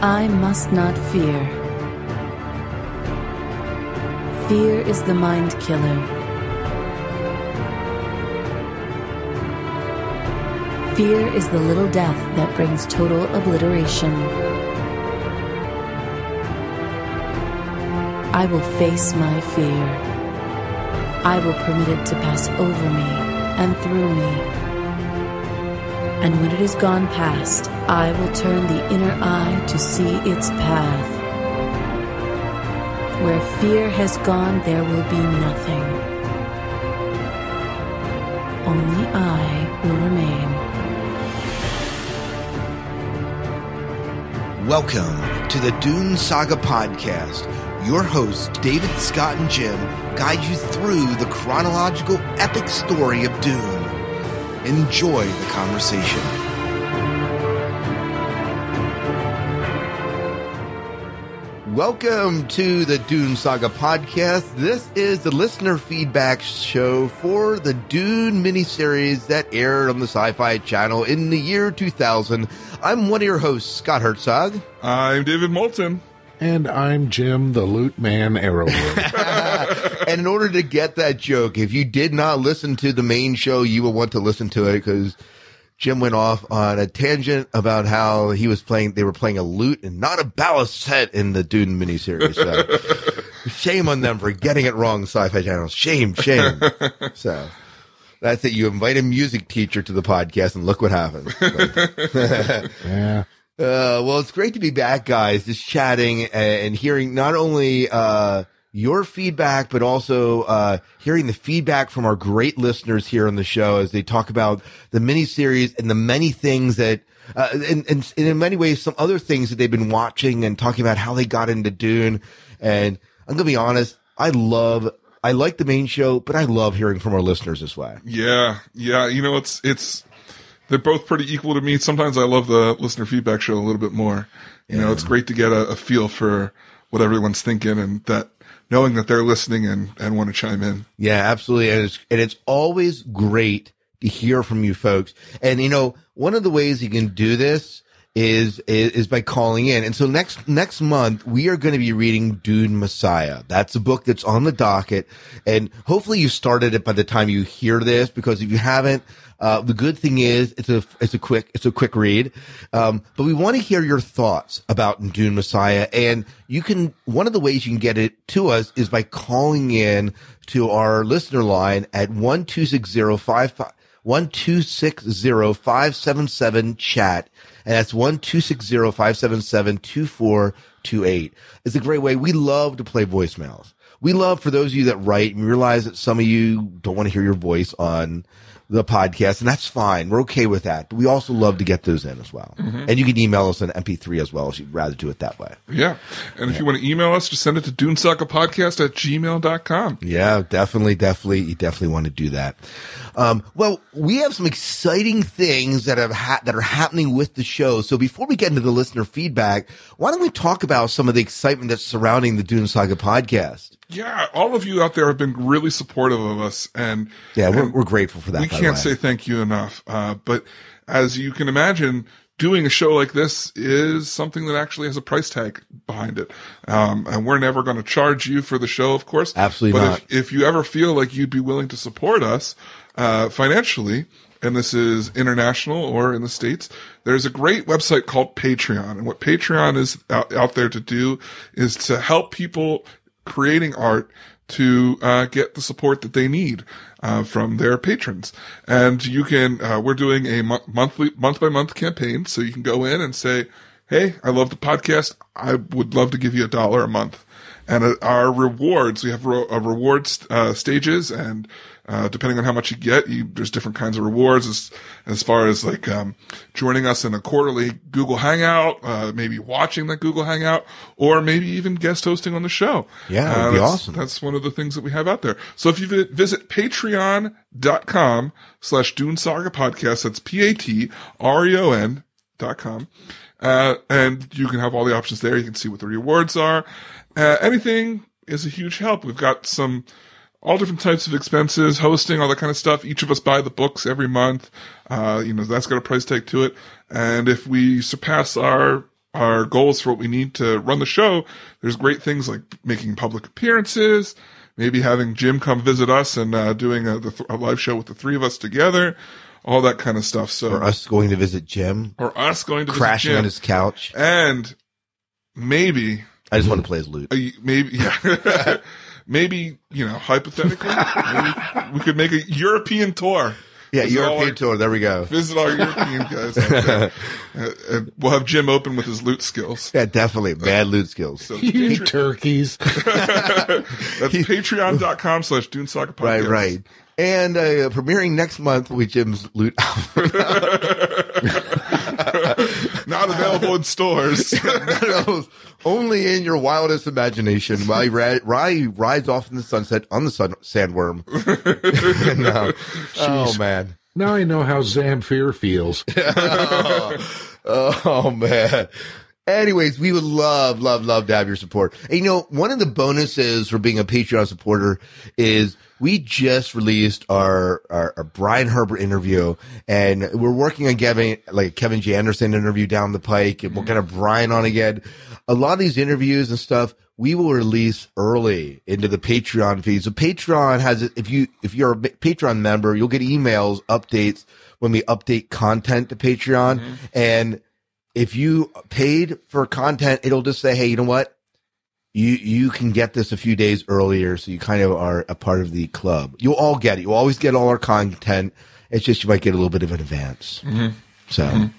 I must not fear. Fear is the mind killer. Fear is the little death that brings total obliteration. I will face my fear. I will permit it to pass over me and through me. And when it is gone past, I will turn the inner eye to see its path. Where fear has gone, there will be nothing. Only I will remain. Welcome to the Dune Saga Podcast. Your hosts, David, Scott, and Jim, guide you through the chronological epic story of Dune. Enjoy the conversation. Welcome to the Dune Saga Podcast. This is the listener feedback show for the Dune miniseries that aired on the Sci-Fi Channel in the year 2000. I'm one of your hosts, Scott Herzog. I'm David Moulton. And I'm Jim, the Loot Man Arrowwood. And in order to get that joke, if you did not listen to the main show, you will want to listen to it because Jim went off on a tangent about how he was playing. They were playing a lute and not a balistet in the Dune miniseries. So shame on them for getting it wrong, Sci-Fi Channel. Shame, shame. So that's it. You invite a music teacher to the podcast, and look what happens. But, yeah. Well, it's great to be back, guys, just chatting and hearing not only your feedback, but also hearing the feedback from our great listeners here on the show as they talk about the miniseries and the many things that and in many ways, some other things that they've been watching and talking about how they got into Dune. And I'm going to be honest, I like the main show, but I love hearing from our listeners this way. Yeah. Yeah. You know, it's. They're both pretty equal to me. Sometimes I love the listener feedback show a little bit more. You know, it's great to get a feel for what everyone's thinking and that knowing that they're listening and want to chime in. Yeah, absolutely. And it's always great to hear from you folks. And, you know, one of the ways you can do this is by calling in. And so next month, we are going to be reading Dune Messiah. That's a book that's on the docket. And hopefully you started it by the time you hear this, because if you haven't, the good thing is it's a quick read. But we want to hear your thoughts about Dune Messiah. And one of the ways you can get it to us is by calling in to our listener line at 1-260-577-CHAT. And that's 1-260-577-2428. It's a great way. We love to play voicemails. We love, for those of you that write, and we realize that some of you don't want to hear your voice on the podcast, and that's fine. We're okay with that. But we also love to get those in as well. Mm-hmm. And you can email us on MP3 as well if you'd rather do it that way. Yeah. And if you want to email us, just send it to dunesakapodcast@gmail.com. Yeah, definitely. You definitely want to do that. Well, we have some exciting things that are happening with the show. So before we get into the listener feedback, why don't we talk about some of the excitement that's surrounding the Dune Saga Podcast? Yeah, all of you out there have been really supportive of us, and yeah, we're grateful for that. We can't say thank you enough. But as you can imagine, doing a show like this is something that actually has a price tag behind it, and we're never going to charge you for the show, of course. Absolutely not. But if you ever feel like you'd be willing to support us financially, and this is international or in the States, there's a great website called Patreon, and what Patreon is out there to do is to help people creating art to get the support that they need from their patrons. And you can we're doing a month by month campaign, so you can go in and say, hey, I love the podcast, I would love to give you $1 a month. And our rewards, we have rewards stages, and depending on how much you get, there's different kinds of rewards as far as like joining us in a quarterly Google Hangout, maybe watching that Google Hangout, or maybe even guest hosting on the show. Yeah, that'd be awesome. That's one of the things that we have out there. So if you visit patreon.com/Dune Saga Podcast, that's patreon.com, and you can have all the options there. You can see what the rewards are. Anything is a huge help. We've got all different types of expenses, hosting, all that kind of stuff. Each of us buy the books every month. That's got a price tag to it. And if we surpass our our goals for what we need to run the show, there's great things like making public appearances, maybe having Jim come visit us and doing a live show with the three of us together, all that kind of stuff. So, or us going to visit Jim. Or us going to crashing visit Jim. On his couch. And maybe... I just want to play his lute. Maybe, yeah. Maybe, you know, hypothetically, maybe we could make a European tour. Yeah, visit European tour. There we go. Visit our European guys. And we'll have Jim open with his loot skills. Yeah, definitely. Bad loot skills. So turkeys. That's patreon.com/DuneSoccerPodcast. Right, right. And premiering next month with Jim's loot Not available in stores. Only in your wildest imagination while he rides off in the sunset on the sandworm. No. Oh, man. Now I know how Zamfir feels. Oh, man. Anyways, we would love, love, love to have your support. And, you know, one of the bonuses for being a Patreon supporter is we just released our Brian Herbert interview, and we're working on Kevin J. Anderson interview down the pike, and we'll get a Brian on again. A lot of these interviews and stuff we will release early into the Patreon feed. So Patreon has, if you're a Patreon member, you'll get emails, updates when we update content to Patreon. Mm-hmm. And if you paid for content, it'll just say, hey, you know what? You can get this a few days earlier, so you kind of are a part of the club. You'll all get it. You'll always get all our content. It's just you might get a little bit of an advance. Mm-hmm. So,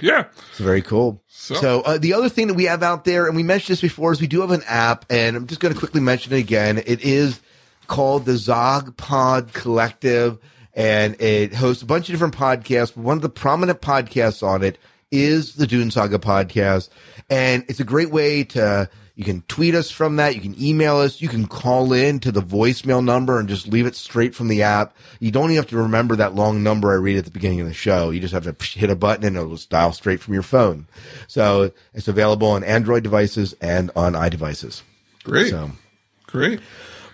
yeah. It's very cool. So the other thing that we have out there, and we mentioned this before, is we do have an app, and I'm just going to quickly mention it again. It is called the Zog Pod Collective, and it hosts a bunch of different podcasts. One of the prominent podcasts on it is the Dune Saga podcast, and it's a great way to... You can tweet us from that. You can email us. You can call in to the voicemail number and just leave it straight from the app. You don't even have to remember that long number I read at the beginning of the show. You just have to hit a button and it'll dial straight from your phone. So it's available on Android devices and on iDevices. Great. So. Great.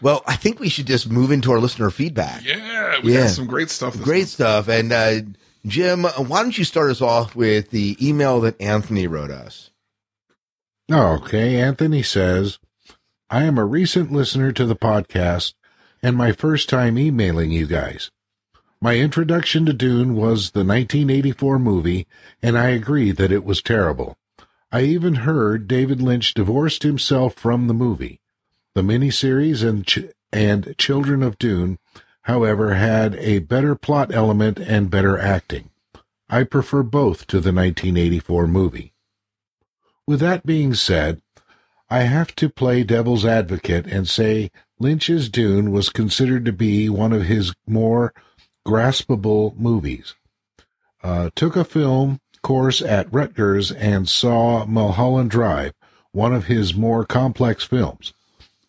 Well, I think we should just move into our listener feedback. Yeah, we got some great stuff. Great stuff. And Jim, why don't you start us off with the email that Anthony wrote us? Okay, Anthony says, I am a recent listener to the podcast and my first time emailing you guys. My introduction to Dune was the 1984 movie, and I agree that it was terrible. I even heard David Lynch divorced himself from the movie. The miniseries and Children of Dune, however, had a better plot element and better acting. I prefer both to the 1984 movie. With that being said, I have to play devil's advocate and say Lynch's Dune was considered to be one of his more graspable movies. Took a film course at Rutgers and saw Mulholland Drive, one of his more complex films.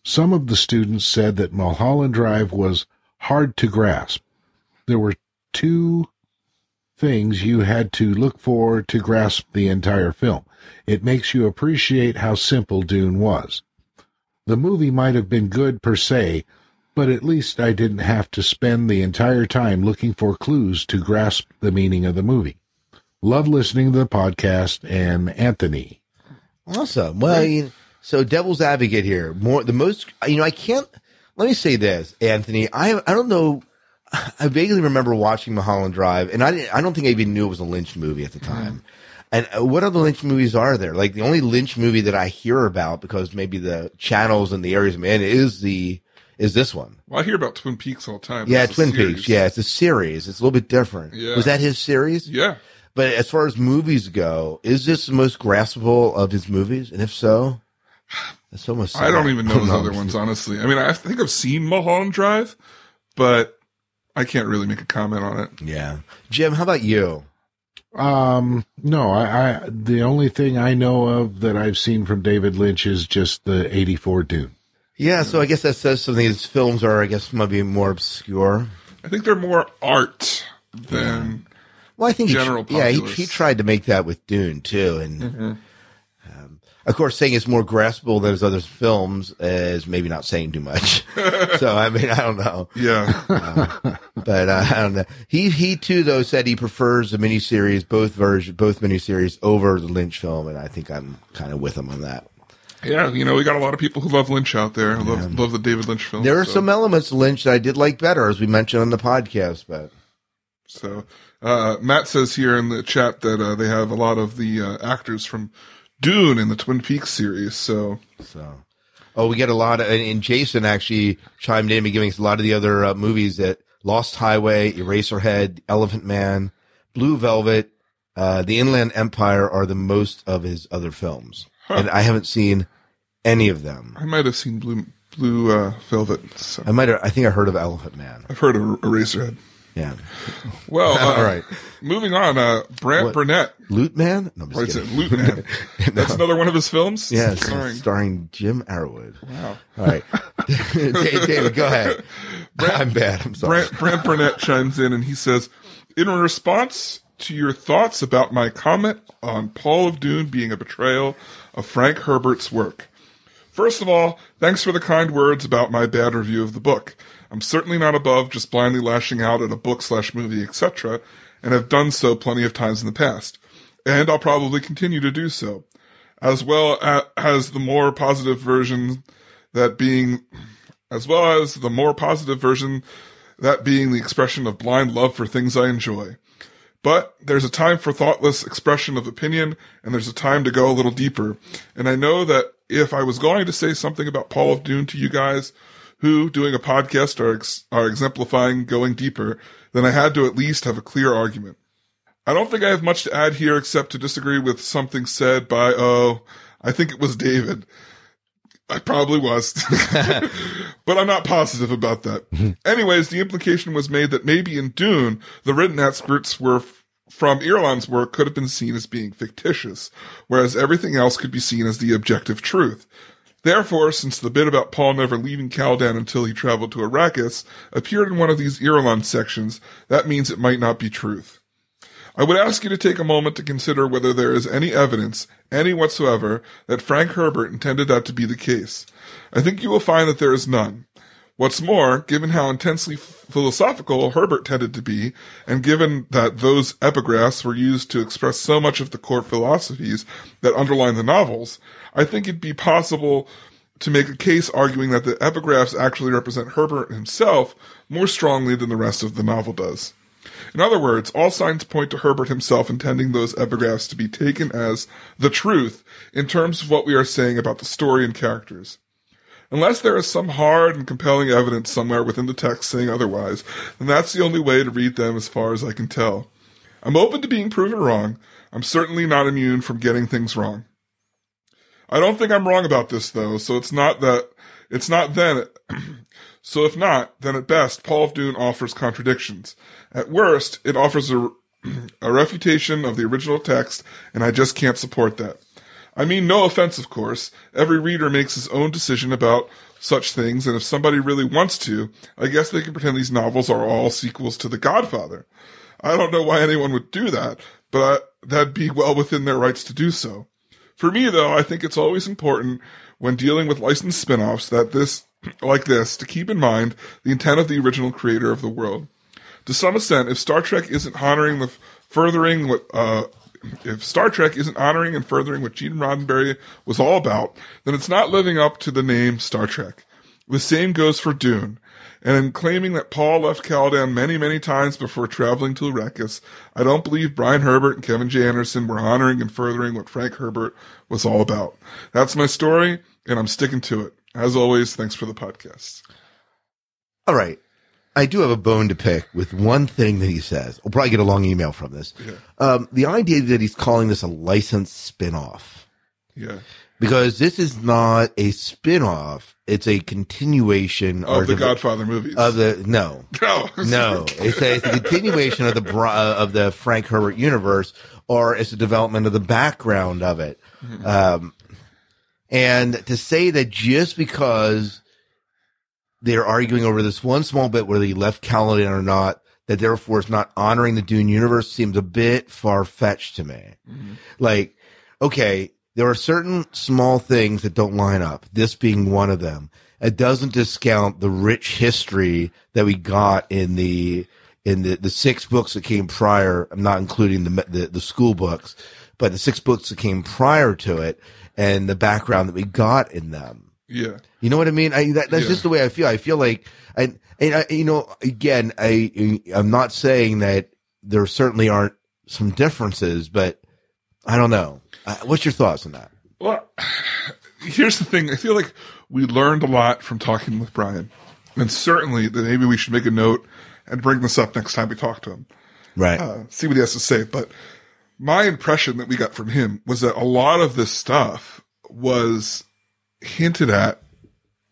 Some of the students said that Mulholland Drive was hard to grasp. There were two things you had to look for to grasp the entire film. It makes you appreciate how simple Dune was. The movie might have been good per se, but at least I didn't have to spend the entire time looking for clues to grasp the meaning of the movie. Love listening to the podcast, and Anthony. Awesome. Well, so devil's advocate here. Let me say this, Anthony. I don't know. I vaguely remember watching Mulholland Drive, and I don't think I even knew it was a Lynch movie at the time. And what other Lynch movies are there? Like, the only Lynch movie that I hear about, because maybe the channels and the areas I'm in, is this one. Well, I hear about Twin Peaks all the time. Yeah, Twin Peaks. Yeah, it's a series. It's a little bit different. Yeah. Was that his series? Yeah. But as far as movies go, is this the most graspable of his movies? And if so, that's almost sad. I don't even know his other ones, honestly. I mean, I think I've seen Mulholland Drive, but I can't really make a comment on it. Yeah. Jim, how about you? No, I the only thing I know of that I've seen from David Lynch is just the 84 Dune. Yeah, so I guess that says something. His films are, I guess, maybe more obscure. I think they're more art than well, I think general populace. Yeah, he tried to make that with Dune, too. And, of course, saying it's more graspable than his other films is maybe not saying too much. So, I mean, I don't know. Yeah. But I don't know. He too, though, said he prefers the miniseries, both miniseries, over the Lynch film, and I think I'm kind of with him on that. Yeah, you know, we got a lot of people who love Lynch out there. Love the David Lynch film. There are some elements of Lynch that I did like better, as we mentioned on the podcast. But so Matt says here in the chat that they have a lot of the actors from Dune in the Twin Peaks series. So. Oh, we get a lot of, and Jason actually chimed in and giving us a lot of the other movies that Lost Highway, Eraserhead, Elephant Man, Blue Velvet, The Inland Empire are the most of his other films. Huh. And I haven't seen any of them. I might have seen Blue Velvet. So. I think I heard of Elephant Man. I've heard of Eraserhead. Yeah. Well, all right. Moving on, Brant Burnett. Loot Man? No, I'm just kidding. Loot Man. No. That's another one of his films? Yeah, starring Jim Arrowwood. Wow. All right. David, go ahead. I'm sorry. Brant Burnett chimes in and he says, in response to your thoughts about my comment on Paul of Dune being a betrayal of Frank Herbert's work. First of all, thanks for the kind words about my bad review of the book. I'm certainly not above just blindly lashing out at a book/movie, etc., and have done so plenty of times in the past. And I'll probably continue to do so, as well as the more positive version that being the expression of blind love for things I enjoy. But there's a time for thoughtless expression of opinion, and there's a time to go a little deeper. And I know that if I was going to say something about Paul of Dune to you guys, who, doing a podcast, are exemplifying going deeper, then I had to at least have a clear argument. I don't think I have much to add here except to disagree with something said by, I think it was David. I probably was. But I'm not positive about that. Anyways, the implication was made that maybe in Dune, the written excerpts were from Irulan's work could have been seen as being fictitious, whereas everything else could be seen as the objective truth. Therefore, since the bit about Paul never leaving Caladan until he traveled to Arrakis appeared in one of these Irulan sections, that means it might not be truth. I would ask you to take a moment to consider whether there is any evidence, any whatsoever, that Frank Herbert intended that to be the case. I think you will find that there is none. What's more, given how intensely philosophical Herbert tended to be, and given that those epigraphs were used to express so much of the core philosophies that underline the novels, I think it'd be possible to make a case arguing that the epigraphs actually represent Herbert himself more strongly than the rest of the novel does. In other words, all signs point to Herbert himself intending those epigraphs to be taken as the truth in terms of what we are saying about the story and characters. Unless there is some hard and compelling evidence somewhere within the text saying otherwise, then that's the only way to read them as far as I can tell. I'm open to being proven wrong. I'm certainly not immune from getting things wrong. I don't think I'm wrong about this, though, so if not, then at best, Paul of Dune offers contradictions. At worst, it offers a refutation of the original text, and I just can't support that. I mean, no offense, of course. Every reader makes his own decision about such things, and if somebody really wants to, I guess they can pretend these novels are all sequels to The Godfather. I don't know why anyone would do that, but that'd be well within their rights to do so. For me, though, I think it's always important when dealing with licensed spin-offs to keep in mind the intent of the original creator of the world. To some extent, if Star Trek isn't honoring and furthering what Gene Roddenberry was all about, then it's not living up to the name Star Trek. The same goes for Dune. And in claiming that Paul left Caladan many, many times before traveling to Arrakis, I don't believe Brian Herbert and Kevin J. Anderson were honoring and furthering what Frank Herbert was all about. That's my story, and I'm sticking to it. As always, thanks for the podcast. All right. I do have a bone to pick with one thing that he says. We'll probably get a long email from this. Yeah. The idea that he's calling this a licensed spinoff. Yeah. Because this is not a spinoff. It's a continuation of the Godfather movies. No. It's a continuation of the Frank Herbert universe, or it's a development of the background of it. Mm-hmm. And to say that just because they're arguing over this one small bit, whether he left Caladan or not, that therefore it's not honoring the Dune universe seems a bit far-fetched to me. Mm-hmm. Like, okay, there are certain small things that don't line up, this being one of them. it doesn't discount the rich history that we got in the six books that came prior. I'm not including the school books, but the six books that came prior to it and the background that we got in them. Yeah. You know what I mean? That's just the way I feel. I feel like, I'm not saying that there certainly aren't some differences, but I don't know. What's your thoughts on that? Well, here's the thing. I feel like we learned a lot from talking with Brian, and certainly that maybe we should make a note and bring this up next time we talk to him. Right. See what he has to say. But my impression that we got from him was that a lot of this stuff was hinted at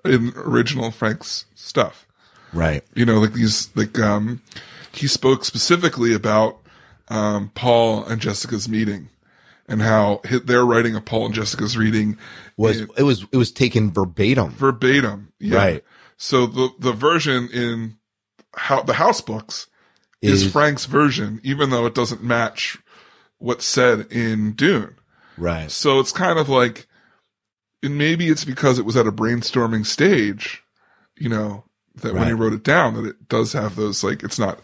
in original Frank's stuff. Right. You know, like these, like, he spoke specifically about, Paul and Jessica's meeting and how their writing of Paul and Jessica's reading was, it was taken verbatim. Verbatim. Yeah. Right. So the version in how the house books is Frank's version, even though it doesn't match what's said in Dune. Right. So it's kind of like, and maybe it's because it was at a brainstorming stage, you know, that when he wrote it down, that it does have those, like, it's not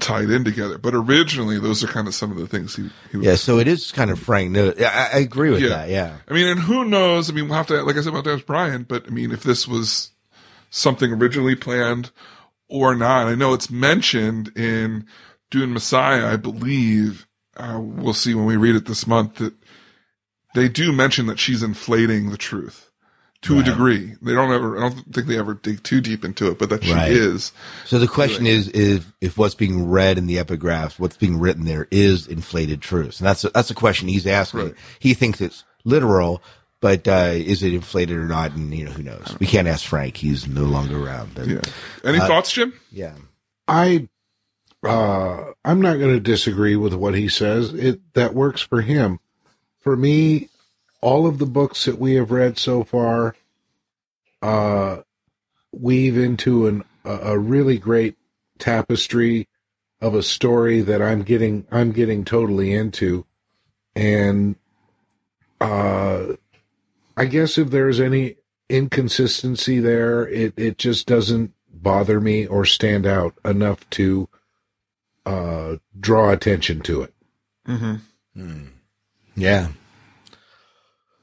tied in together. But originally, those are kind of some of the things he was. Yeah, so it is kind of Frank. I agree with that, yeah. I mean, and who knows? I mean, we'll have to, like I said, we'll have to ask Brian, but I mean, if this was something originally planned or not, I know it's mentioned in Dune Messiah, I believe. We'll see when we read it this month that they do mention that she's inflating the truth to a degree. They don't ever, I don't think they ever dig too deep into it, but that she is. So the question is if what's being read in the epigraphs, what's being written there is inflated truth. And that's a question he's asking. Right. He thinks it's literal, but, is it inflated or not? And you know, who knows? We can't ask Frank. He's no longer around. But, Any thoughts, Jim? Yeah. I'm not going to disagree with what he says. That works for him. For me, all of the books that we have read so far weave into a really great tapestry of a story that I'm getting totally into, and I guess if there's any inconsistency there, it just doesn't bother me or stand out enough to draw attention to it. Mm-hmm. Mm. Yeah.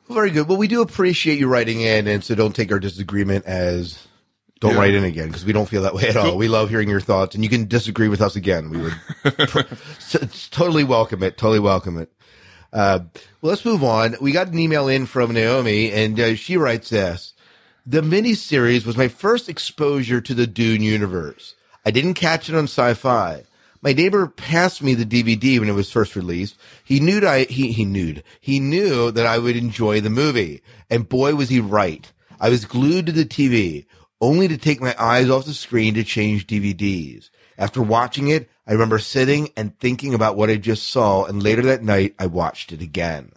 Very good. Well, we do appreciate you writing in, and so don't take our disagreement as don't write in again, because we don't feel that way at all. We love hearing your thoughts, and you can disagree with us again. We would totally welcome it. Totally welcome it. Well, let's move on. We got an email in from Naomi, and she writes this. The miniseries was my first exposure to the Dune universe. I didn't catch it on Sci-Fi. My neighbor passed me the DVD when it was first released. He knew that I would enjoy the movie. And boy, was he right. I was glued to the TV, only to take my eyes off the screen to change DVDs. After watching it, I remember sitting and thinking about what I just saw, and later that night, I watched it again.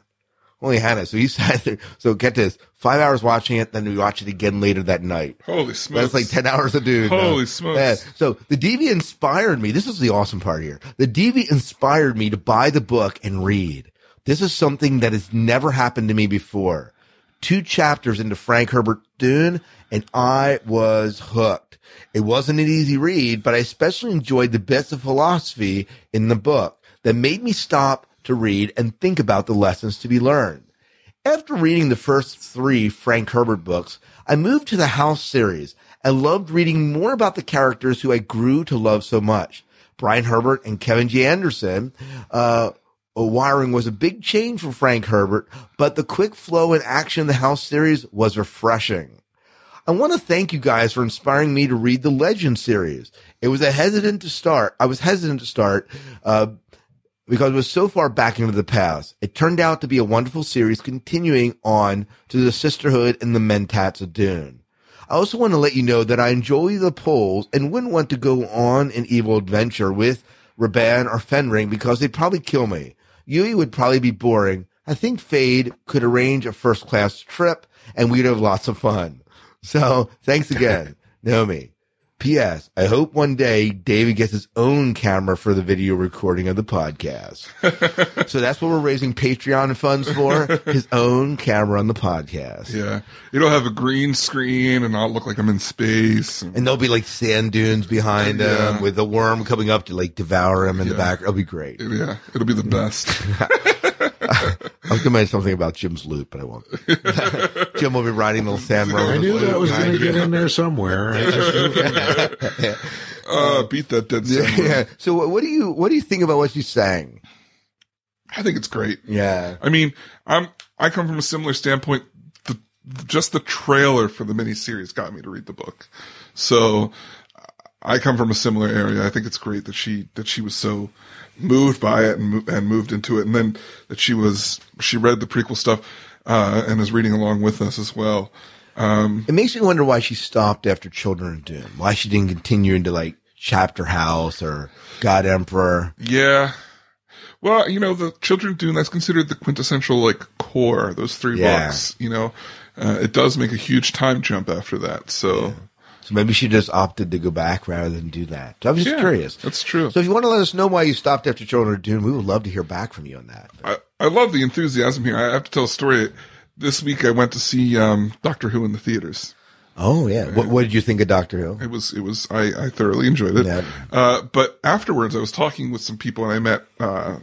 Only Hannah, so he sat there. So get this, 5 hours watching it, then we watch it again later that night. Holy smokes. That's like 10 hours of Dune. Holy smokes. Yeah. So the DV inspired me. This is the awesome part here. The DV inspired me to buy the book and read. This is something that has never happened to me before. 2 chapters into Frank Herbert Dune, and I was hooked. It wasn't an easy read, but I especially enjoyed the bits of philosophy in the book that made me stop to read and think about the lessons to be learned. After reading the first 3 Frank Herbert books, I moved to the House series. I loved reading more about the characters who I grew to love so much. Brian Herbert and Kevin J. Anderson. Wiring was a big change for Frank Herbert, but the quick flow and action in the House series was refreshing. I want to thank you guys for inspiring me to read the Legend series. It was I was hesitant to start, because it was so far back into the past. It turned out to be a wonderful series, continuing on to the Sisterhood and the Mentats of Dune. I also want to let you know that I enjoy the polls and wouldn't want to go on an evil adventure with Raban or Fenring because they'd probably kill me. Yui would probably be boring. I think Fade could arrange a first-class trip, and we'd have lots of fun. So, thanks again, Naomi. P.S. I hope one day David gets his own camera for the video recording of the podcast. So that's what we're raising Patreon funds for, his own camera on the podcast. Yeah. It'll have a green screen and I'll look like I'm in space. And there'll be like sand dunes behind him with the worm coming up to like devour him in the back. It'll be great. Yeah. It'll be the best. I was going to mention something about Jim's loop, but I won't. Jim will be riding the little sand roller. I knew that was going to get in there somewhere. Beat that dead sand. Yeah. So what do you think about what you sang? I think it's great. Yeah. I mean, I come from a similar standpoint. Just the trailer for the miniseries got me to read the book. So I come from a similar area. I think it's great that she was so moved by it and moved into it, and then that she read the prequel stuff and is reading along with us as well. It makes me wonder why she stopped after Children of Dune, why she didn't continue into like Chapter House or God Emperor. Yeah, well, you know, the Children of Dune, that's considered the quintessential like core, those three books, you know. It does make a huge time jump after that, so yeah. So maybe she just opted to go back rather than do that. So I'm just curious. That's true. So if you want to let us know why you stopped after Children of Dune, we would love to hear back from you on that. I love the enthusiasm here. I have to tell a story. This week I went to see Doctor Who in the theaters. Oh, yeah. What did you think of Doctor Who? I thoroughly enjoyed it. Yeah. But afterwards I was talking with some people, and I met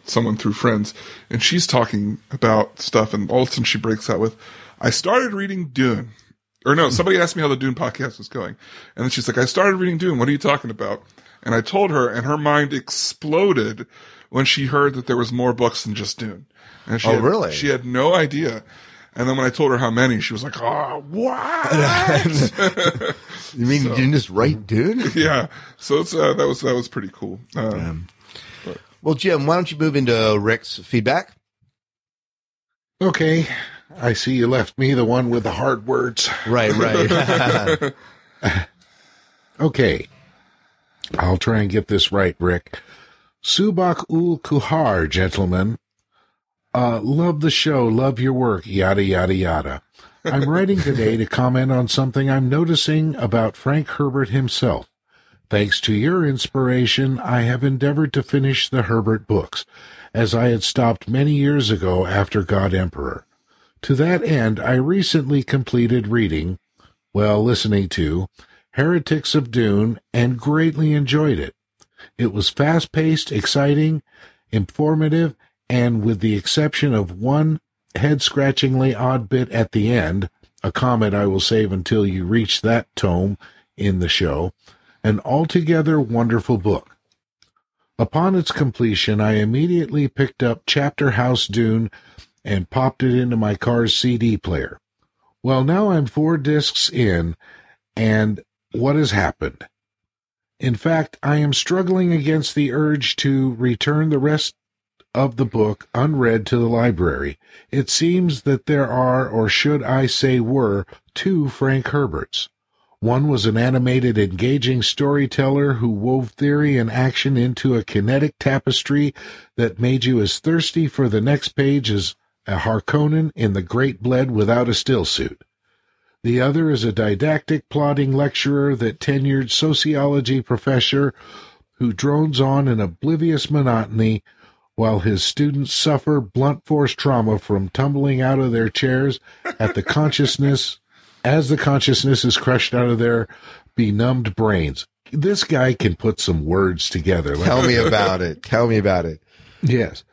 someone through friends, and she's talking about stuff, and all of a sudden she breaks out with, I started reading Dune. Or no, somebody asked me how the Dune podcast was going. And then she's like, I started reading Dune. What are you talking about? And I told her, and her mind exploded when she heard that there was more books than just Dune. And really? She had no idea. And then when I told her how many, she was like, oh, what? You mean you didn't just write Dune? Yeah. So it's, that was pretty cool. Well, Jim, why don't you move into Rick's feedback? Okay. I see you left me the one with the hard words. Right. Okay. I'll try and get this right, Rick. Subak ul Kuhar, gentlemen. Love the show, love your work, yada, yada, yada. I'm writing today to comment on something I'm noticing about Frank Herbert himself. Thanks to your inspiration, I have endeavored to finish the Herbert books, as I had stopped many years ago after God Emperor. To that end, I recently completed listening to Heretics of Dune and greatly enjoyed it. It was fast-paced, exciting, informative, and with the exception of one head-scratchingly odd bit at the end, a comment I will save until you reach that tome in the show, an altogether wonderful book. Upon its completion, I immediately picked up Chapter House Dune and popped it into my car's CD player. Well, now I'm 4 discs in, and what has happened? In fact, I am struggling against the urge to return the rest of the book unread to the library. It seems that there are, or should I say were, 2 Frank Herberts. One was an animated, engaging storyteller who wove theory and action into a kinetic tapestry that made you as thirsty for the next page as a Harkonnen in the Great Bled without a still suit. The other is a didactic, plodding lecturer, that tenured sociology professor who drones on in oblivious monotony while his students suffer blunt force trauma from tumbling out of their chairs as the consciousness is crushed out of their benumbed brains. This guy can put some words together. Tell me about it. Yes.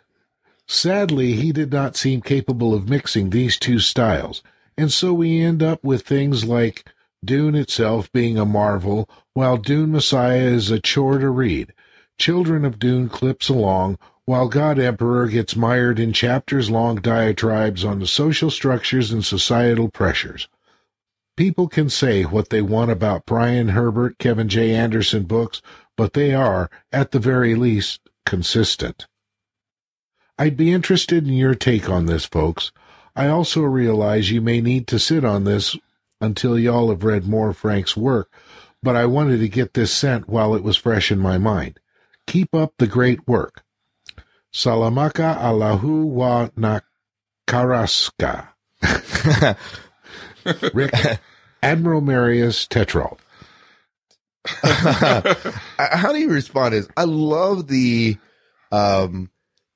Sadly, he did not seem capable of mixing these 2 styles, and so we end up with things like Dune itself being a marvel, while Dune Messiah is a chore to read. Children of Dune clips along, while God Emperor gets mired in chapters-long diatribes on the social structures and societal pressures. People can say what they want about Brian Herbert, Kevin J. Anderson books, but they are, at the very least, consistent. I'd be interested in your take on this, folks. I also realize you may need to sit on this until y'all have read more Frank's work, but I wanted to get this sent while it was fresh in my mind. Keep up the great work. Salamaka Allahu wa Nakaraska. Rick, Admiral Marius Tetralt. How do you respond? Is I love the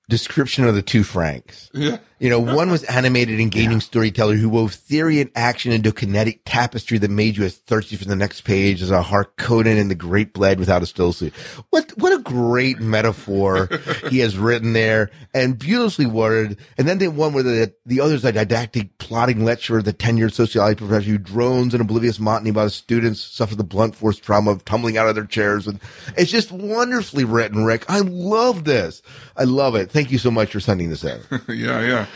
description of the two Franks. Yeah. You know, one was animated, engaging storyteller who wove theory and action into a kinetic tapestry that made you as thirsty for the next page as a Harkonnen in The Great Bled without a still suit. What a great metaphor he has written there, and beautifully worded. And then the one where the other's a didactic, plotting lecturer, the tenured sociology professor who drones in oblivious monotony while his students suffer the blunt force trauma of tumbling out of their chairs. And it's just wonderfully written, Rick. I love this. I love it. Thank you so much for sending this in. Yeah.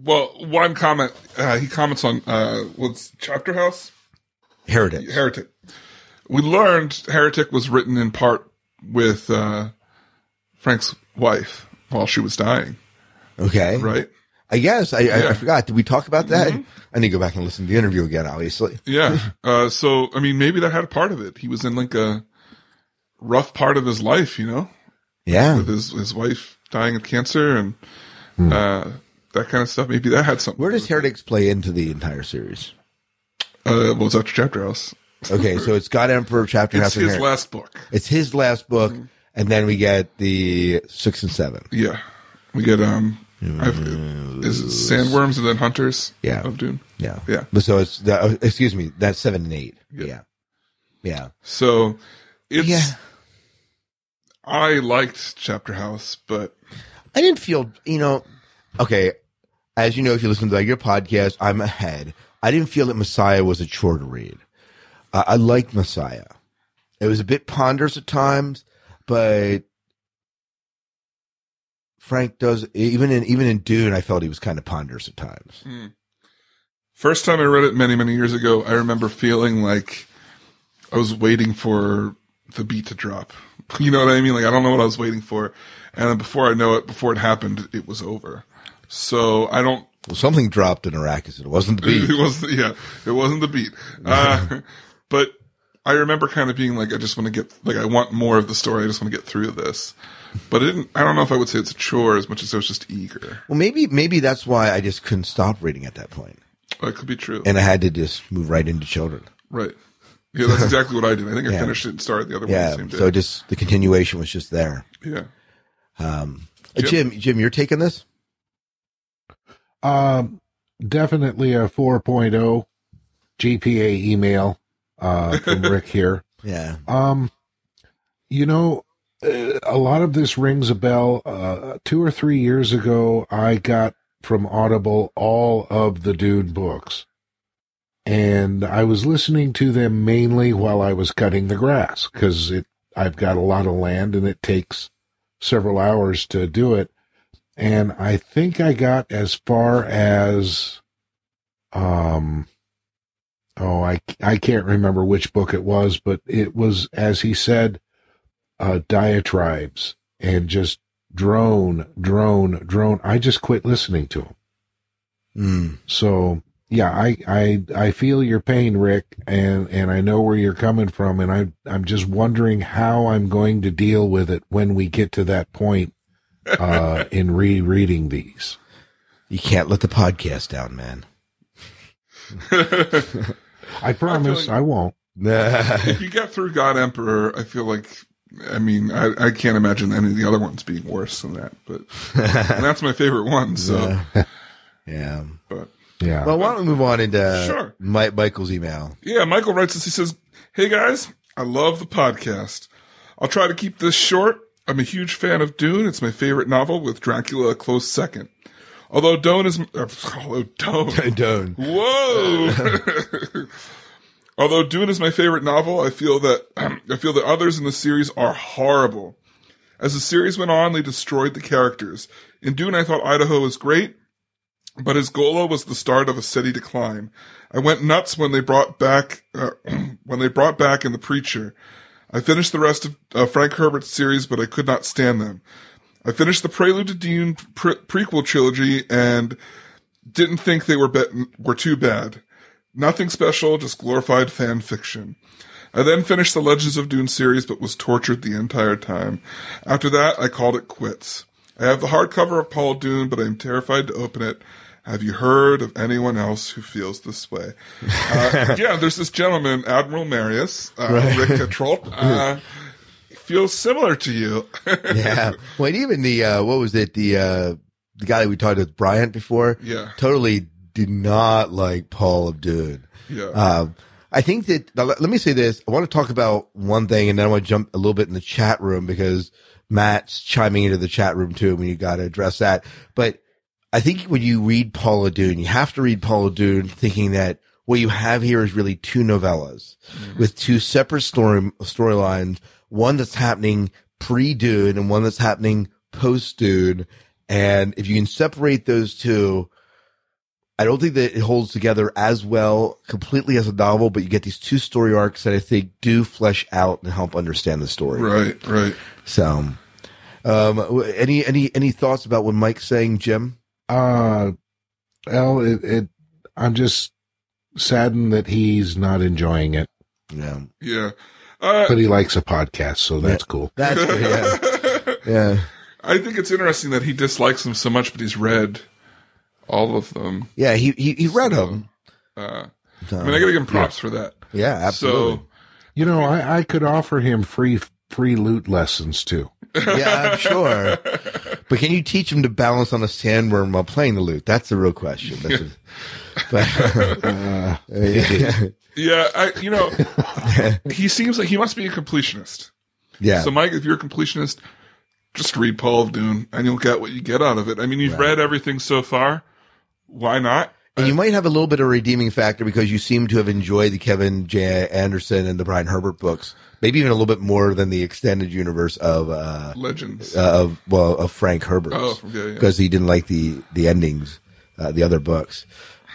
Well, one comment, he comments on, what's Chapter House? Heretic. We learned Heretic was written in part with, Frank's wife while she was dying. Okay. Right. I guess. I forgot. Did we talk about that? Mm-hmm. I need to go back and listen to the interview again, obviously. Yeah. So, I mean, maybe that had a part of it. He was in like a rough part of his life, you know? Yeah. With his wife dying of cancer and, that kind of stuff. Maybe that had something. Where does Heretics play into the entire series? Well, it's after Chapter House. Okay, so it's God Emperor, Chapter House. It's his last book. It's his last book, and then we get the 6 and 7. Yeah, we get is it Sandworms and then Hunters? Yeah. Of Dune. Yeah. But so it's that's 7 and 8. Yeah. So it's. Yeah. I liked Chapter House, but I didn't feel, okay, as you know, if you listen to your podcast, I'm ahead. I didn't feel that Messiah was a chore to read. I liked Messiah. It was a bit ponderous at times, but Frank does, even in Dune, I felt he was kind of ponderous at times. First time I read it many, many years ago, I remember feeling like I was waiting for the beat to drop. You know what I mean? Like, I don't know what I was waiting for. And before I know it, before it happened, it was over. So I don't. Well, something dropped in Arrakis. It wasn't the beat. It wasn't the beat. But I remember kind of being like, I want more of the story. I just want to get through this. But I don't know if I would say it's a chore as much as I was just eager. Well, maybe that's why I just couldn't stop reading at that point. That could be true. And I had to just move right into children. Right. Yeah, that's exactly what I did. I think I finished it and started the other one the same day. So just the continuation was just there. Yeah. Jim, you're taking this? Definitely a 4.0 GPA email from Rick here. Yeah. A lot of this rings a bell. 2 or 3 years ago, I got from Audible all of the Dune books, and I was listening to them mainly while I was cutting the grass because I've got a lot of land and it takes several hours to do it. And I think I got as far as, I can't remember which book it was, but it was, as he said, diatribes and just drone. I just quit listening to him. So yeah, I feel your pain, Rick, and I know where you're coming from, and I'm just wondering how I'm going to deal with it when we get to that point in rereading these. You can't let the podcast down, man. I promise I won't. If you get through God Emperor, I feel like I can't imagine any of the other ones being worse than that, but and that's my favorite one, so yeah. But yeah. Well, why don't we move on into Michael's email? Yeah, Michael writes this. He says, "Hey guys, I love the podcast. I'll try to keep this short. I'm a huge fan of Dune. It's my favorite novel, with Dracula a close second. Although Although Dune is my favorite novel, I feel that others in the series are horrible. As the series went on, they destroyed the characters. In Dune, I thought Idaho was great, but Isgola was the start of a steady decline. I went nuts when they brought back in The Preacher. I finished the rest of Frank Herbert's series, but I could not stand them. I finished the Prelude to Dune prequel trilogy and didn't think they were too bad. Nothing special, just glorified fan fiction. I then finished the Legends of Dune series, but was tortured the entire time. After that, I called it quits. I have the hardcover of Paul Dune, but I am terrified to open it. Have you heard of anyone else who feels this way? Yeah, there's this gentleman, Admiral Marius, Rick Cattrall, feels similar to you. Yeah. Well, and even the, what was it? The guy that we talked to, Bryant, before. Yeah. Totally did not like Paul Abdud. Yeah. I think that, now let me say this. I want to talk about one thing, and then I want to jump a little bit in the chat room, because Matt's chiming into the chat room too, and you got to address that. But I think when you read Paul Abdud, you have to read Paul Abdud thinking that what you have here is really two novellas with two separate storylines, one that's happening pre-Dune and one that's happening post-Dune. And if you can separate those two, I don't think that it holds together as well completely as a novel, but you get these two story arcs that I think do flesh out and help understand the story. Right, right. So, any thoughts about what Mike's saying, Jim? I'm just saddened that he's not enjoying it. Yeah. Yeah. But he likes a podcast, so that's cool. That's good, yeah. Yeah. I think it's interesting that he dislikes them so much, but he's read all of them. Yeah, he read them. I mean, I got to give him props for that. Yeah, absolutely. So, you know, I could offer him free lute lessons, too. Yeah, I'm sure. But can you teach him to balance on a sandworm while playing the lute? That's the real question. That's you know, he seems like he must be a completionist. Yeah. So, Mike, if you're a completionist, just read Paul of Dune, and you'll get what you get out of it. I mean, you've read everything so far. Why not? And you might have a little bit of a redeeming factor because you seem to have enjoyed the Kevin J. Anderson and the Brian Herbert books, maybe even a little bit more than the extended universe of Legends of Frank Herbert, because he didn't like the endings, the other books.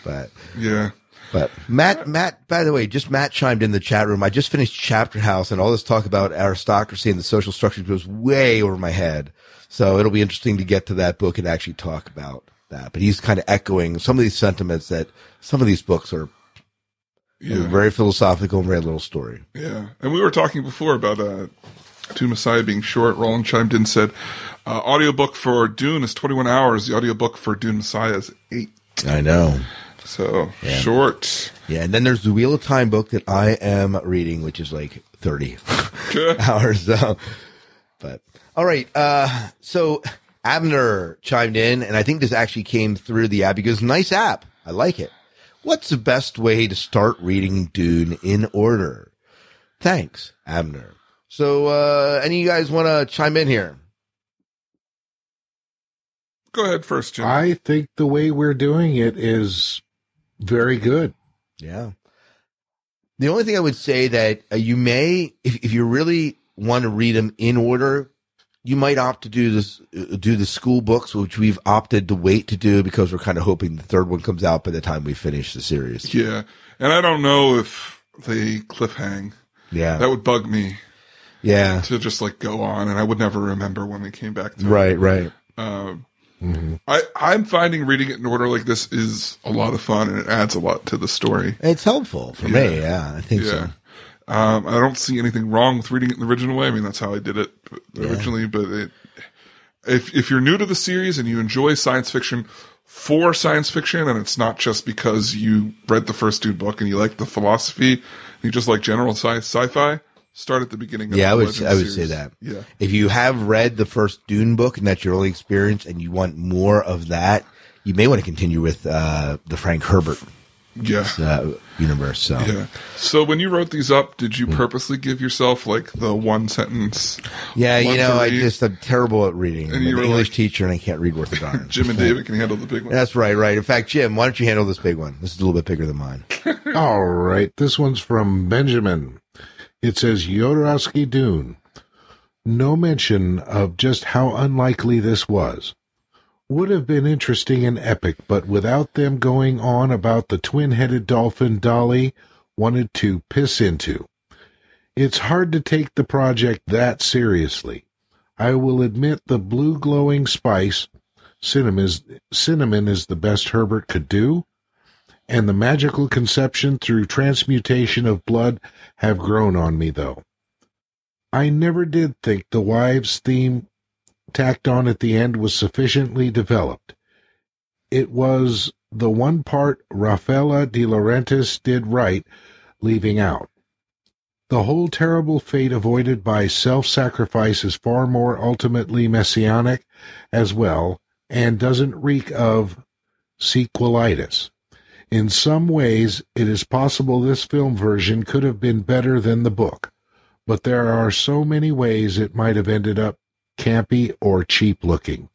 But yeah. But Matt, by the way, just Matt chimed in the chat room. I just finished Chapter House, and all this talk about aristocracy and the social structure goes way over my head. So it'll be interesting to get to that book and actually talk about that. But he's kind of echoing some of these sentiments that some of these books are very philosophical and very little story. Yeah. And we were talking before about To Messiah being short. Roland chimed in and said, audiobook for Dune is 21 hours. The audiobook for Dune Messiah is 8. I know. So short. Yeah, and then there's the Wheel of Time book that I am reading, which is like 30 hours. But all right, so Abner chimed in, and I think this actually came through the app. He goes, nice app. I like it. What's the best way to start reading Dune in order? Thanks, Abner. So any of you guys want to chime in here? Go ahead first, Jim. I think the way we're doing it is very good. Yeah. The only thing I would say that you may, if you really want to read them in order, you might opt to do the school books, which we've opted to wait to do because we're kind of hoping the third one comes out by the time we finish the series. Yeah. And I don't know if they cliffhang. Yeah. That would bug me. Yeah. To just like go on, and I would never remember when they came back to it. Right. Mm-hmm. I'm finding reading it in order like this is a lot of fun, and it adds a lot to the story. It's helpful for me, I think so. I don't see anything wrong with reading it in the original way. I mean, that's how I did it originally, but if you're new to the series and you enjoy science fiction for science fiction, and it's not just because you read the first Dune book and you like the philosophy, and you just like general sci-fi, start at the beginning of the Legends I would series. Say that. Yeah. If you have read the first Dune book and that's your only experience and you want more of that, you may want to continue with the Frank Herbert universe. So. Yeah. So when you wrote these up, did you purposely give yourself like the one sentence? Yeah, you know, I'm terrible at reading. And I'm an English teacher and I can't read worth a darn. Jim and David can handle the big one. That's right. In fact, Jim, why don't you handle this big one? This is a little bit bigger than mine. All right. This one's from Benjamin. It says, Jodorowsky Dune. No mention of just how unlikely this was. Would have been interesting and epic, but without them going on about the twin-headed dolphin Dolly wanted to piss into. It's hard to take the project that seriously. I will admit the blue glowing spice, cinnamon is the best Herbert could do, and the magical conception through transmutation of blood have grown on me, though. I never did think the wives' theme tacked on at the end was sufficiently developed. it was the one part Raffaella de Laurentiis did right, leaving out. The whole terrible fate avoided by self-sacrifice is far more ultimately messianic as well, and doesn't reek of sequelitis. In some ways, it is possible this film version could have been better than the book, but there are so many ways it might have ended up campy or cheap-looking.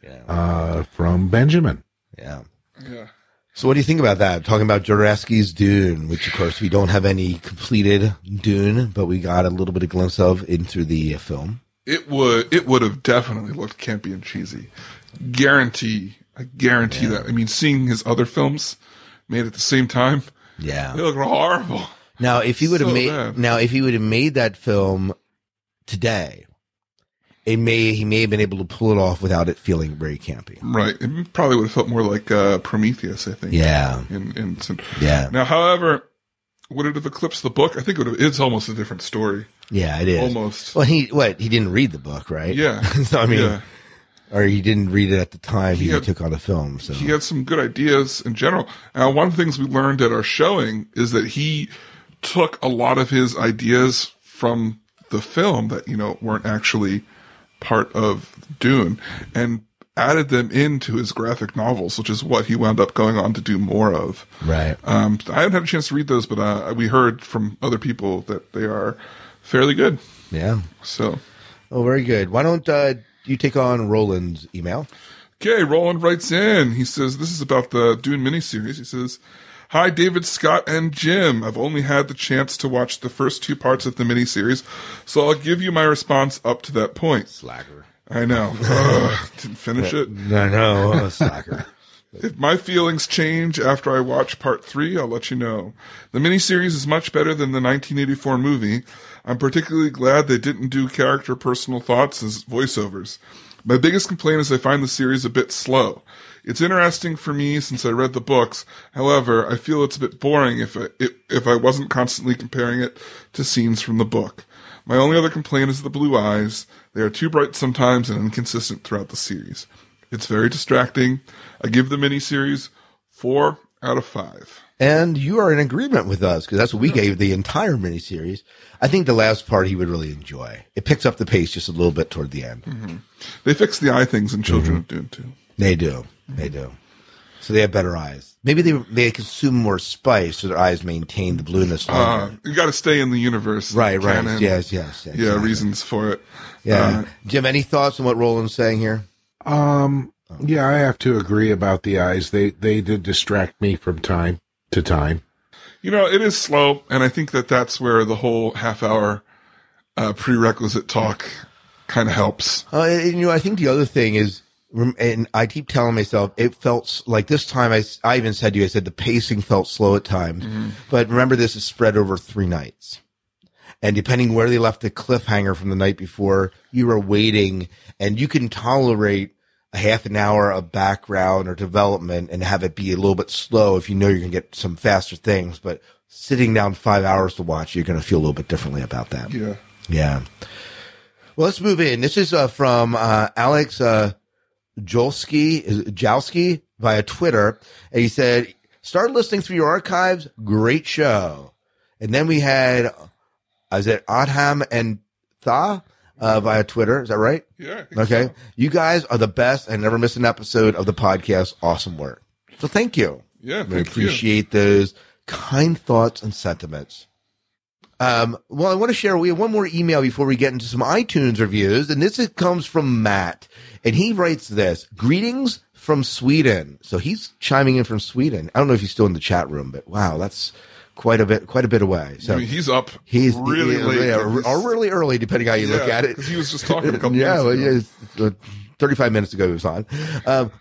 Yeah. From Benjamin. Yeah. Yeah. So what do you think about that? Talking about Jodorowsky's Dune, which, of course, we don't have any completed Dune, but we got a little bit of glimpse of into the film. It would have definitely looked campy and cheesy. I guarantee that. I mean, seeing his other films made at the same time, they look horrible. Now, if he would have made that film today, he may have been able to pull it off without it feeling very campy. Right. It probably would have felt more like Prometheus, I think. Yeah. Now, however, would it have eclipsed the book? I think it would have, it's almost a different story. Yeah, it is. Almost. Well, he didn't read the book, right? Yeah. So, I mean, or he didn't read it at the time he took on a film. So he had some good ideas in general. Now, one of the things we learned at our showing is that he took a lot of his ideas from the film that, you know, weren't actually part of Dune and added them into his graphic novels, which is what he wound up going on to do more of. Right. I haven't had a chance to read those, but we heard from other people that they are fairly good. Yeah. So. Oh, very good. Why don't you take on Roland's email? Okay. Roland writes in. He says, this is about the Dune miniseries. He says, hi, David, Scott, and Jim. I've only had the chance to watch the first two parts of the miniseries, so I'll give you my response up to that point. Slacker. I know. Didn't finish it. I know. Slacker. If my feelings change after I watch part 3, I'll let you know. The miniseries is much better than the 1984 movie. I'm particularly glad they didn't do character personal thoughts as voiceovers. My biggest complaint is I find the series a bit slow. It's interesting for me since I read the books. However, I feel it's a bit boring if I wasn't constantly comparing it to scenes from the book. My only other complaint is the blue eyes. They are too bright sometimes and inconsistent throughout the series. It's very distracting. I give the miniseries 4 out of 5. And you are in agreement with us because that's what we gave the entire miniseries. I think the last part he would really enjoy. It picks up the pace just a little bit toward the end. Mm-hmm. They fix the eye things in Children of Dune too. They do. They do. So they have better eyes. Maybe they consume more spice so their eyes maintain the blueness longer. You got to stay in the universe. Right, canon. Right. Yes. Exactly. Yeah, reasons for it. Yeah. Jim, any thoughts on what Roland's saying here? Yeah, I have to agree about the eyes. They did distract me from time to time. You know, it is slow, and I think that's where the whole half-hour prerequisite talk kind of helps. And, you know, I think the other thing is, and I keep telling myself, it felt like this time, I even said to you, I said the pacing felt slow at times. Mm-hmm. But remember, this is spread over 3 nights. And depending where they left the cliffhanger from the night before, you were waiting. And you can tolerate a half an hour of background or development and have it be a little bit slow if you know you're going to get some faster things. But sitting down 5 hours to watch, you're going to feel a little bit differently about that. Yeah. Yeah. Well, let's move in. This is from Alex Jowski via Twitter, and he said, start listening through your archives, great show. And then we had, is it Adham and Tha via Twitter, is that right? Yeah. Okay. So. You guys are the best and never miss an episode of the podcast. Awesome work. So thank you. Yeah, we appreciate those kind thoughts and sentiments. Well, I want to share, we have one more email before we get into some iTunes reviews, and this comes from Matt, and he writes this, greetings from Sweden. So he's chiming in from Sweden. I don't know if he's still in the chat room, but wow, that's quite a bit away. So I mean, he's up. He's really late. Or really early, depending how you look at it. He was just talking a couple minutes ago. 35 minutes ago he was on.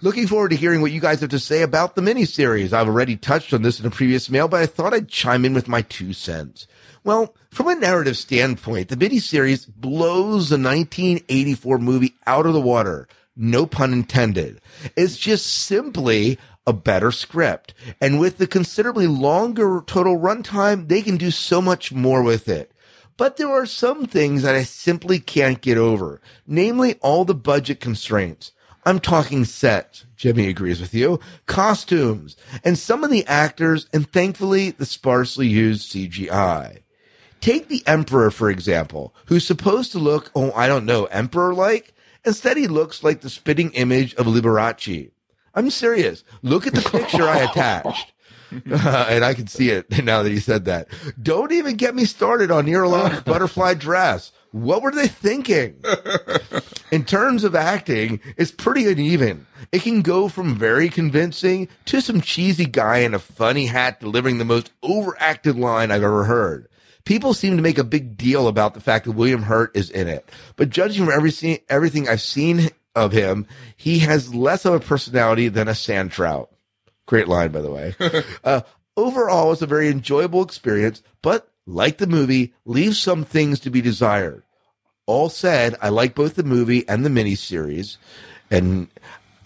Looking forward to hearing what you guys have to say about the miniseries. I've already touched on this in a previous mail, but I thought I'd chime in with my 2 cents. Well, from a narrative standpoint, the miniseries blows the 1984 movie out of the water. No pun intended. It's just simply a better script. And with the considerably longer total runtime, they can do so much more with it. But there are some things that I simply can't get over, namely all the budget constraints. I'm talking set. Jimmy agrees with you. Costumes and some of the actors, and thankfully the sparsely used CGI. Take the Emperor, for example, who's supposed to look, emperor-like. Instead, he looks like the spitting image of Liberace. I'm serious. Look at the picture I attached. And I can see it now that you said that. Don't even get me started on Irlanda butterfly dress. What were they thinking? In terms of acting, it's pretty uneven. It can go from very convincing to some cheesy guy in a funny hat delivering the most overacted line I've ever heard. People seem to make a big deal about the fact that William Hurt is in it. But judging from everything I've seen of him, he has less of a personality than a sand trout. Great line, by the way. Overall, it's a very enjoyable experience, but like the movie, leaves some things to be desired. All said, I like both the movie and the miniseries, and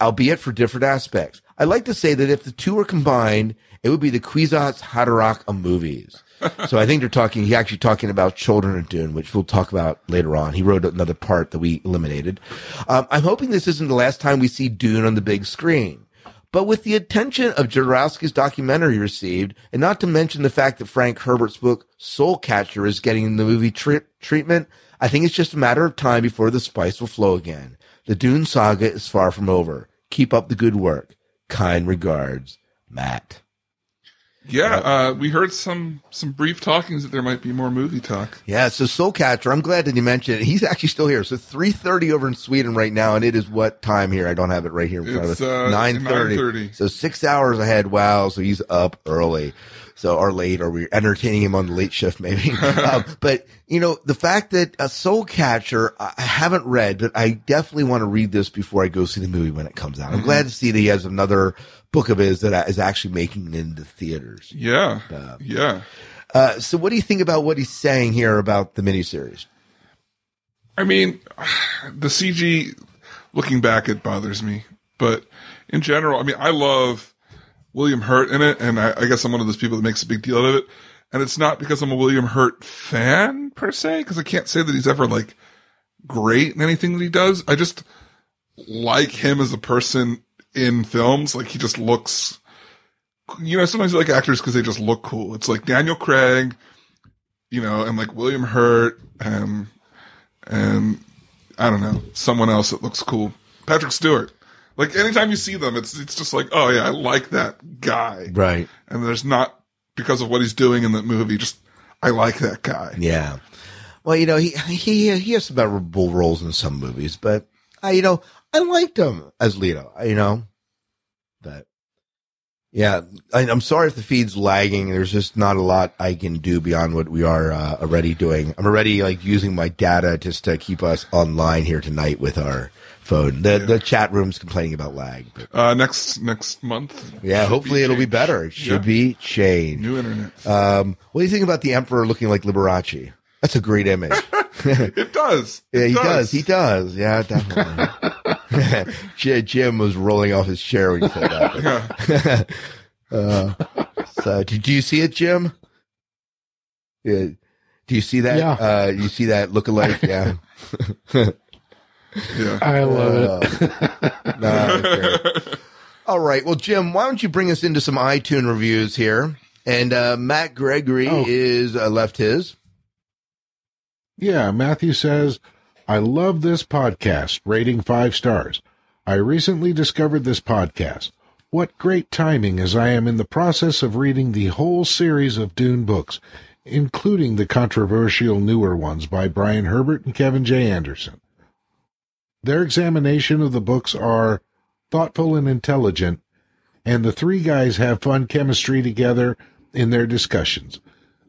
albeit for different aspects. I like to say that if the two were combined, it would be the Kwisatz Haderach of movies. So I think he's actually talking about Children of Dune, which we'll talk about later on. He wrote another part that we eliminated. I'm hoping this isn't the last time we see Dune on the big screen. But with the attention of Jodorowsky's documentary received, and not to mention the fact that Frank Herbert's book, Soul Catcher, is getting the movie treatment, I think it's just a matter of time before the spice will flow again. The Dune saga is far from over. Keep up the good work. Kind regards, Matt. Yeah, we heard some brief talkings that there might be more movie talk. Yeah, so Soul Catcher, I'm glad that you mentioned it. He's actually still here. So 3:30 over in Sweden right now, and it is what time here? I don't have it right here in front of us. 9:30. So 6 hours ahead. Wow, so he's up early. So, or late, or we're entertaining him on the late shift maybe. But, you know, the fact that a Soul Catcher, I haven't read, but I definitely want to read this before I go see the movie when it comes out. I'm glad to see that he has another book of his that is actually making it into theaters. Yeah. Yeah. So what do you think about what he's saying here about the miniseries? I mean, the CG, looking back, it bothers me. But in general, I mean, I love William Hurt in it, and I guess I'm one of those people that makes a big deal out of it. And it's not because I'm a William Hurt fan, per se, because I can't say that he's ever, like, great in anything that he does. I just like him as a person in films. Like, he just looks, you know, sometimes I like actors because they just look cool. It's like Daniel Craig, you know, and like William Hurt, and I don't know, someone else that looks cool. Patrick Stewart. Like, anytime you see them, it's just like, oh yeah, I like that guy. Right. And there's not, because of what he's doing in that movie, just, I like that guy. Yeah. Well, you know, he has some memorable roles in some movies, but I liked him as Leto, you know, but yeah, I'm sorry if the feed's lagging. There's just not a lot I can do beyond what we are already doing. I'm already like using my data just to keep us online here tonight with our phone. The chat room's complaining about lag. But next month. Yeah, hopefully it'll be better. It should be changed. New internet. What do you think about the Emperor looking like Liberace? That's a great image. It does. Yeah, he does. Yeah, definitely. Jim was rolling off his chair when you said that. So, did you see it, Jim? Yeah. Do you see that? Yeah. You see that lookalike? Yeah. Yeah. I love it. Okay. All right. Well, Jim, why don't you bring us into some iTunes reviews here? And Matt Gregory is left his. Yeah, Matthew says, I love this podcast, rating 5 stars. I recently discovered this podcast. What great timing, as I am in the process of reading the whole series of Dune books, including the controversial newer ones by Brian Herbert and Kevin J. Anderson. Their examination of the books are thoughtful and intelligent, and the three guys have fun chemistry together in their discussions.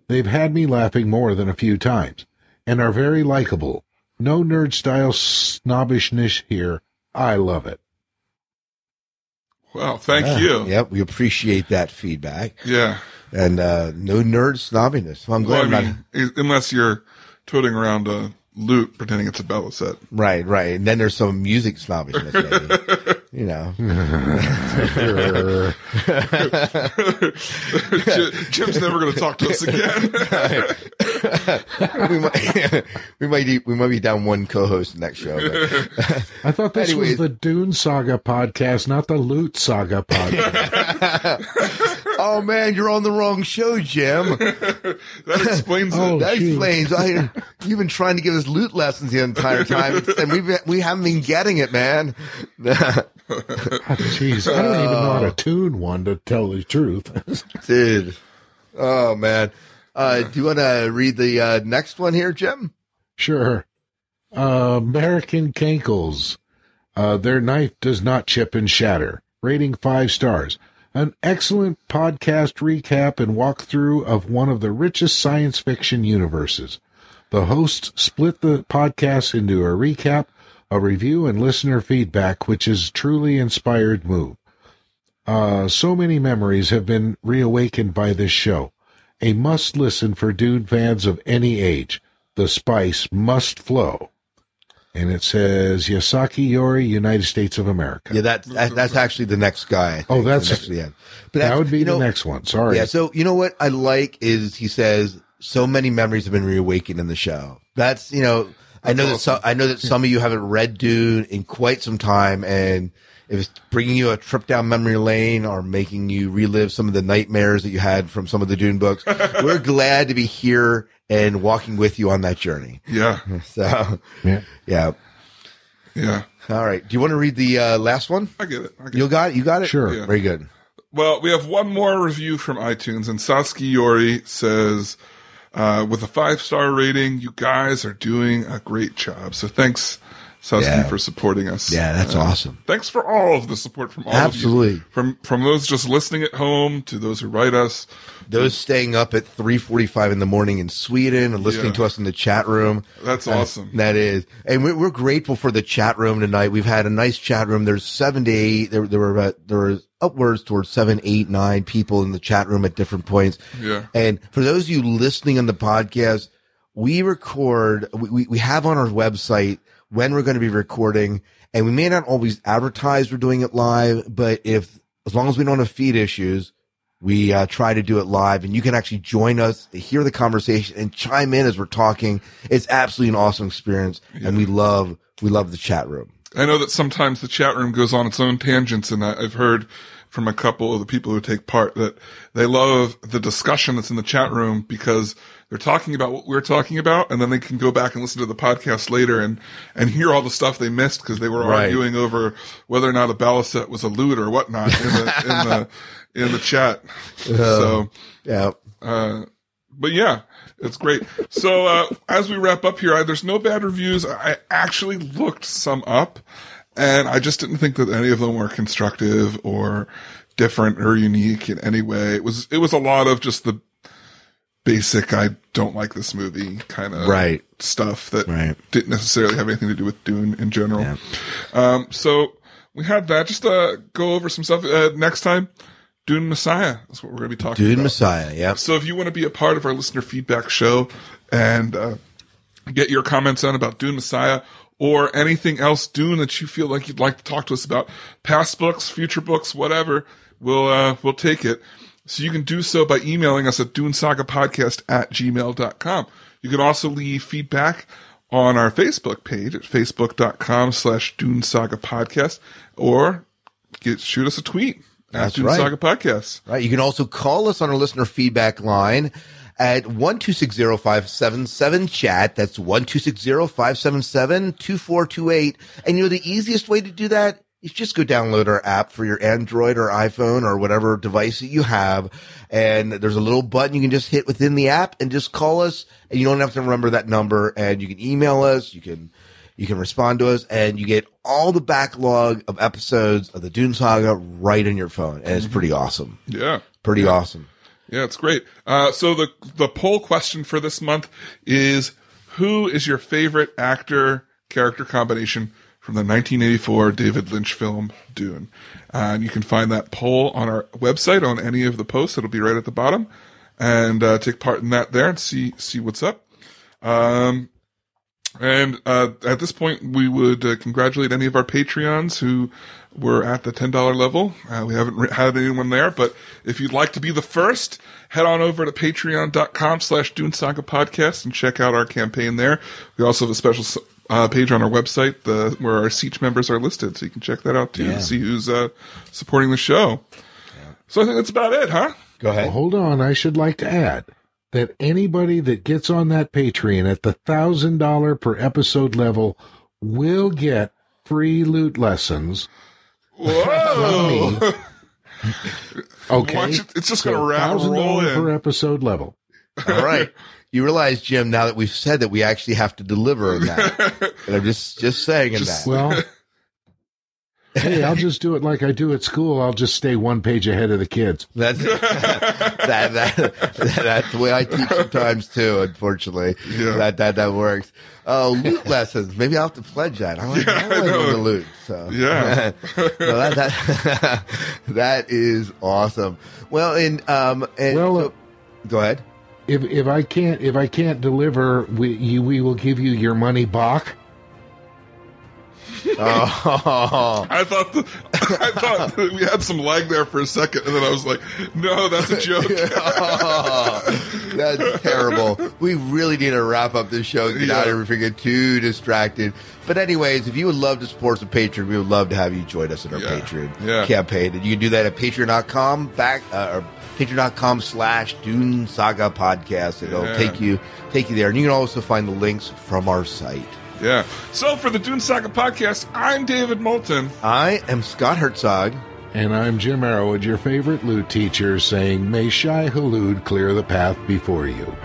They've had me laughing more than a few times, and are very likable. No nerd-style snobbishness here. I love it. Well, thank you. Yep, we appreciate that feedback. Yeah. And no nerd snobbiness. Well, I'm glad. Well, I mean, unless you're tooting around a lute pretending it's a bellow set. Right, right. And then there's some music snobbishness, maybe. You know. Jim's never going to talk to us again. we might be down one co-host next show. I thought this was the Dune Saga podcast, not the Loot Saga podcast. Oh man, you're on the wrong show, Jim. That explains it. Oh, that explains. You've been trying to give us loot lessons the entire time, and we haven't been getting it, man. Jeez, I don't even know how to tune one, to tell the truth. Dude. Oh, man. Do you want to read the next one here, Jim? Sure. American Cankles. Their knife does not chip and shatter. Rating 5 stars. An excellent podcast recap and walkthrough of one of the richest science fiction universes. The hosts split the podcast into a recap, a review, and listener feedback, which is truly inspired move. So many memories have been reawakened by this show. A must-listen for Dune fans of any age. The spice must flow. And it says, Yasaki Yori, United States of America. Yeah, that's actually the next guy. Oh, that's actually the end. But that would be the next one. Sorry. Yeah, so you know what I like is he says, so many memories have been reawakened in the show. That's, you know... I know that some of you haven't read Dune in quite some time, and if it's bringing you a trip down memory lane or making you relive some of the nightmares that you had from some of the Dune books, we're glad to be here and walking with you on that journey. Yeah. So, yeah. All right. Do you want to read the last one? I get it. You got it? Sure. Yeah. Very good. Well, we have one more review from iTunes, and Sasuke Yori says... with a 5-star rating, you guys are doing a great job. So thanks, Sasuke, for supporting us. Yeah, that's awesome. Thanks for all of the support from all of you. From those just listening at home to those who write us. Those staying up at 3:45 in the morning in Sweden and listening to us in the chat room. That's awesome. That is. And we're grateful for the chat room tonight. We've had a nice chat room. There's 7 to 8. There were upwards towards 7, 8, 9 people in the chat room at different points. Yeah. And for those of you listening on the podcast, we have on our website when we're going to be recording, and we may not always advertise we're doing it live, but as long as we don't have feed issues, we try to do it live, and you can actually join us, hear the conversation, and chime in as we're talking. It's absolutely an awesome experience, and we love the chat room. I know that sometimes the chat room goes on its own tangents, and I've heard from a couple of the people who take part that they love the discussion that's in the chat room because they're talking about what we're talking about, and then they can go back and listen to the podcast later and hear all the stuff they missed because they were arguing over whether or not a balisette was a lute or whatnot in the chat. But yeah. It's great. So, as we wrap up here, there's no bad reviews. I actually looked some up, and I just didn't think that any of them were constructive or different or unique in any way. It was a lot of just the basic, I don't like this movie kind of stuff that didn't necessarily have anything to do with Dune in general. Yeah. So we had that. Just go over some stuff next time. Dune Messiah. That's what we're going to be talking about. Dune Messiah, yeah. So if you want to be a part of our listener feedback show and get your comments on about Dune Messiah or anything else Dune that you feel like you'd like to talk to us about, past books, future books, whatever, we'll take it. So you can do so by emailing us at dunesagapodcast@gmail.com. You can also leave feedback on our Facebook page at facebook.com/dunesagapodcast or shoot us a tweet. That's Dune Saga Podcast. Right. You can also call us on our listener feedback line at 1-260-577-CHAT. That's 1-260-577-2428. And you know, the easiest way to do that is just go download our app for your Android or iPhone or whatever device that you have. And there's a little button you can just hit within the app and just call us. And you don't have to remember that number. And you can email us. You can respond to us, and you get all the backlog of episodes of the Dune Saga right in your phone, and it's pretty awesome. Yeah. Pretty awesome. Yeah, it's great. So the poll question for this month is, who is your favorite actor-character combination from the 1984 David Lynch film Dune? And you can find that poll on our website on any of the posts. It'll be right at the bottom. And take part in that there and see what's up. And at this point, we would congratulate any of our Patreons who were at the $10 level. We haven't had anyone there, but if you'd like to be the first, head on over to patreon.com/Dune Saga Podcast and check out our campaign there. We also have a special page on our website where our Siege members are listed, so you can check that out too to see who's supporting the show. Yeah. So I think that's about it, huh? Go ahead. Well, hold on. I should like to add that anybody that gets on that Patreon at the $1,000 per episode level will get free loot lessons. Whoa! Okay. Watch it. It's just going to roll in. Per episode level. All right. You realize, Jim, now that we've said that, we actually have to deliver on that. And I'm just saying that. Well, hey, I'll just do it like I do at school. I'll just stay one page ahead of the kids. That's the way I teach sometimes too, unfortunately. Yeah. That works. Oh, loot lessons. Maybe I'll have to pledge that. I want to loot. So. Yeah. No, that is awesome. Well, go ahead. If I can't deliver, we will give you your money back. Oh. I thought that we had some lag there for a second, and then I was like, no, that's a joke. Oh, that's terrible. We really need to wrap up this show and not ever get too distracted. But anyways, if you would love to support us on Patreon, we would love to have you join us in our Patreon campaign. And you can do that at patreon.com/Dune Saga Podcast. It'll take you there. And you can also find the links from our site. Yeah. So for the Dune Saga Podcast, I'm David Moulton. I am Scott Herzog. And I'm Jim Arrowwood, your favorite loot teacher, saying, may Shai Hulud clear the path before you.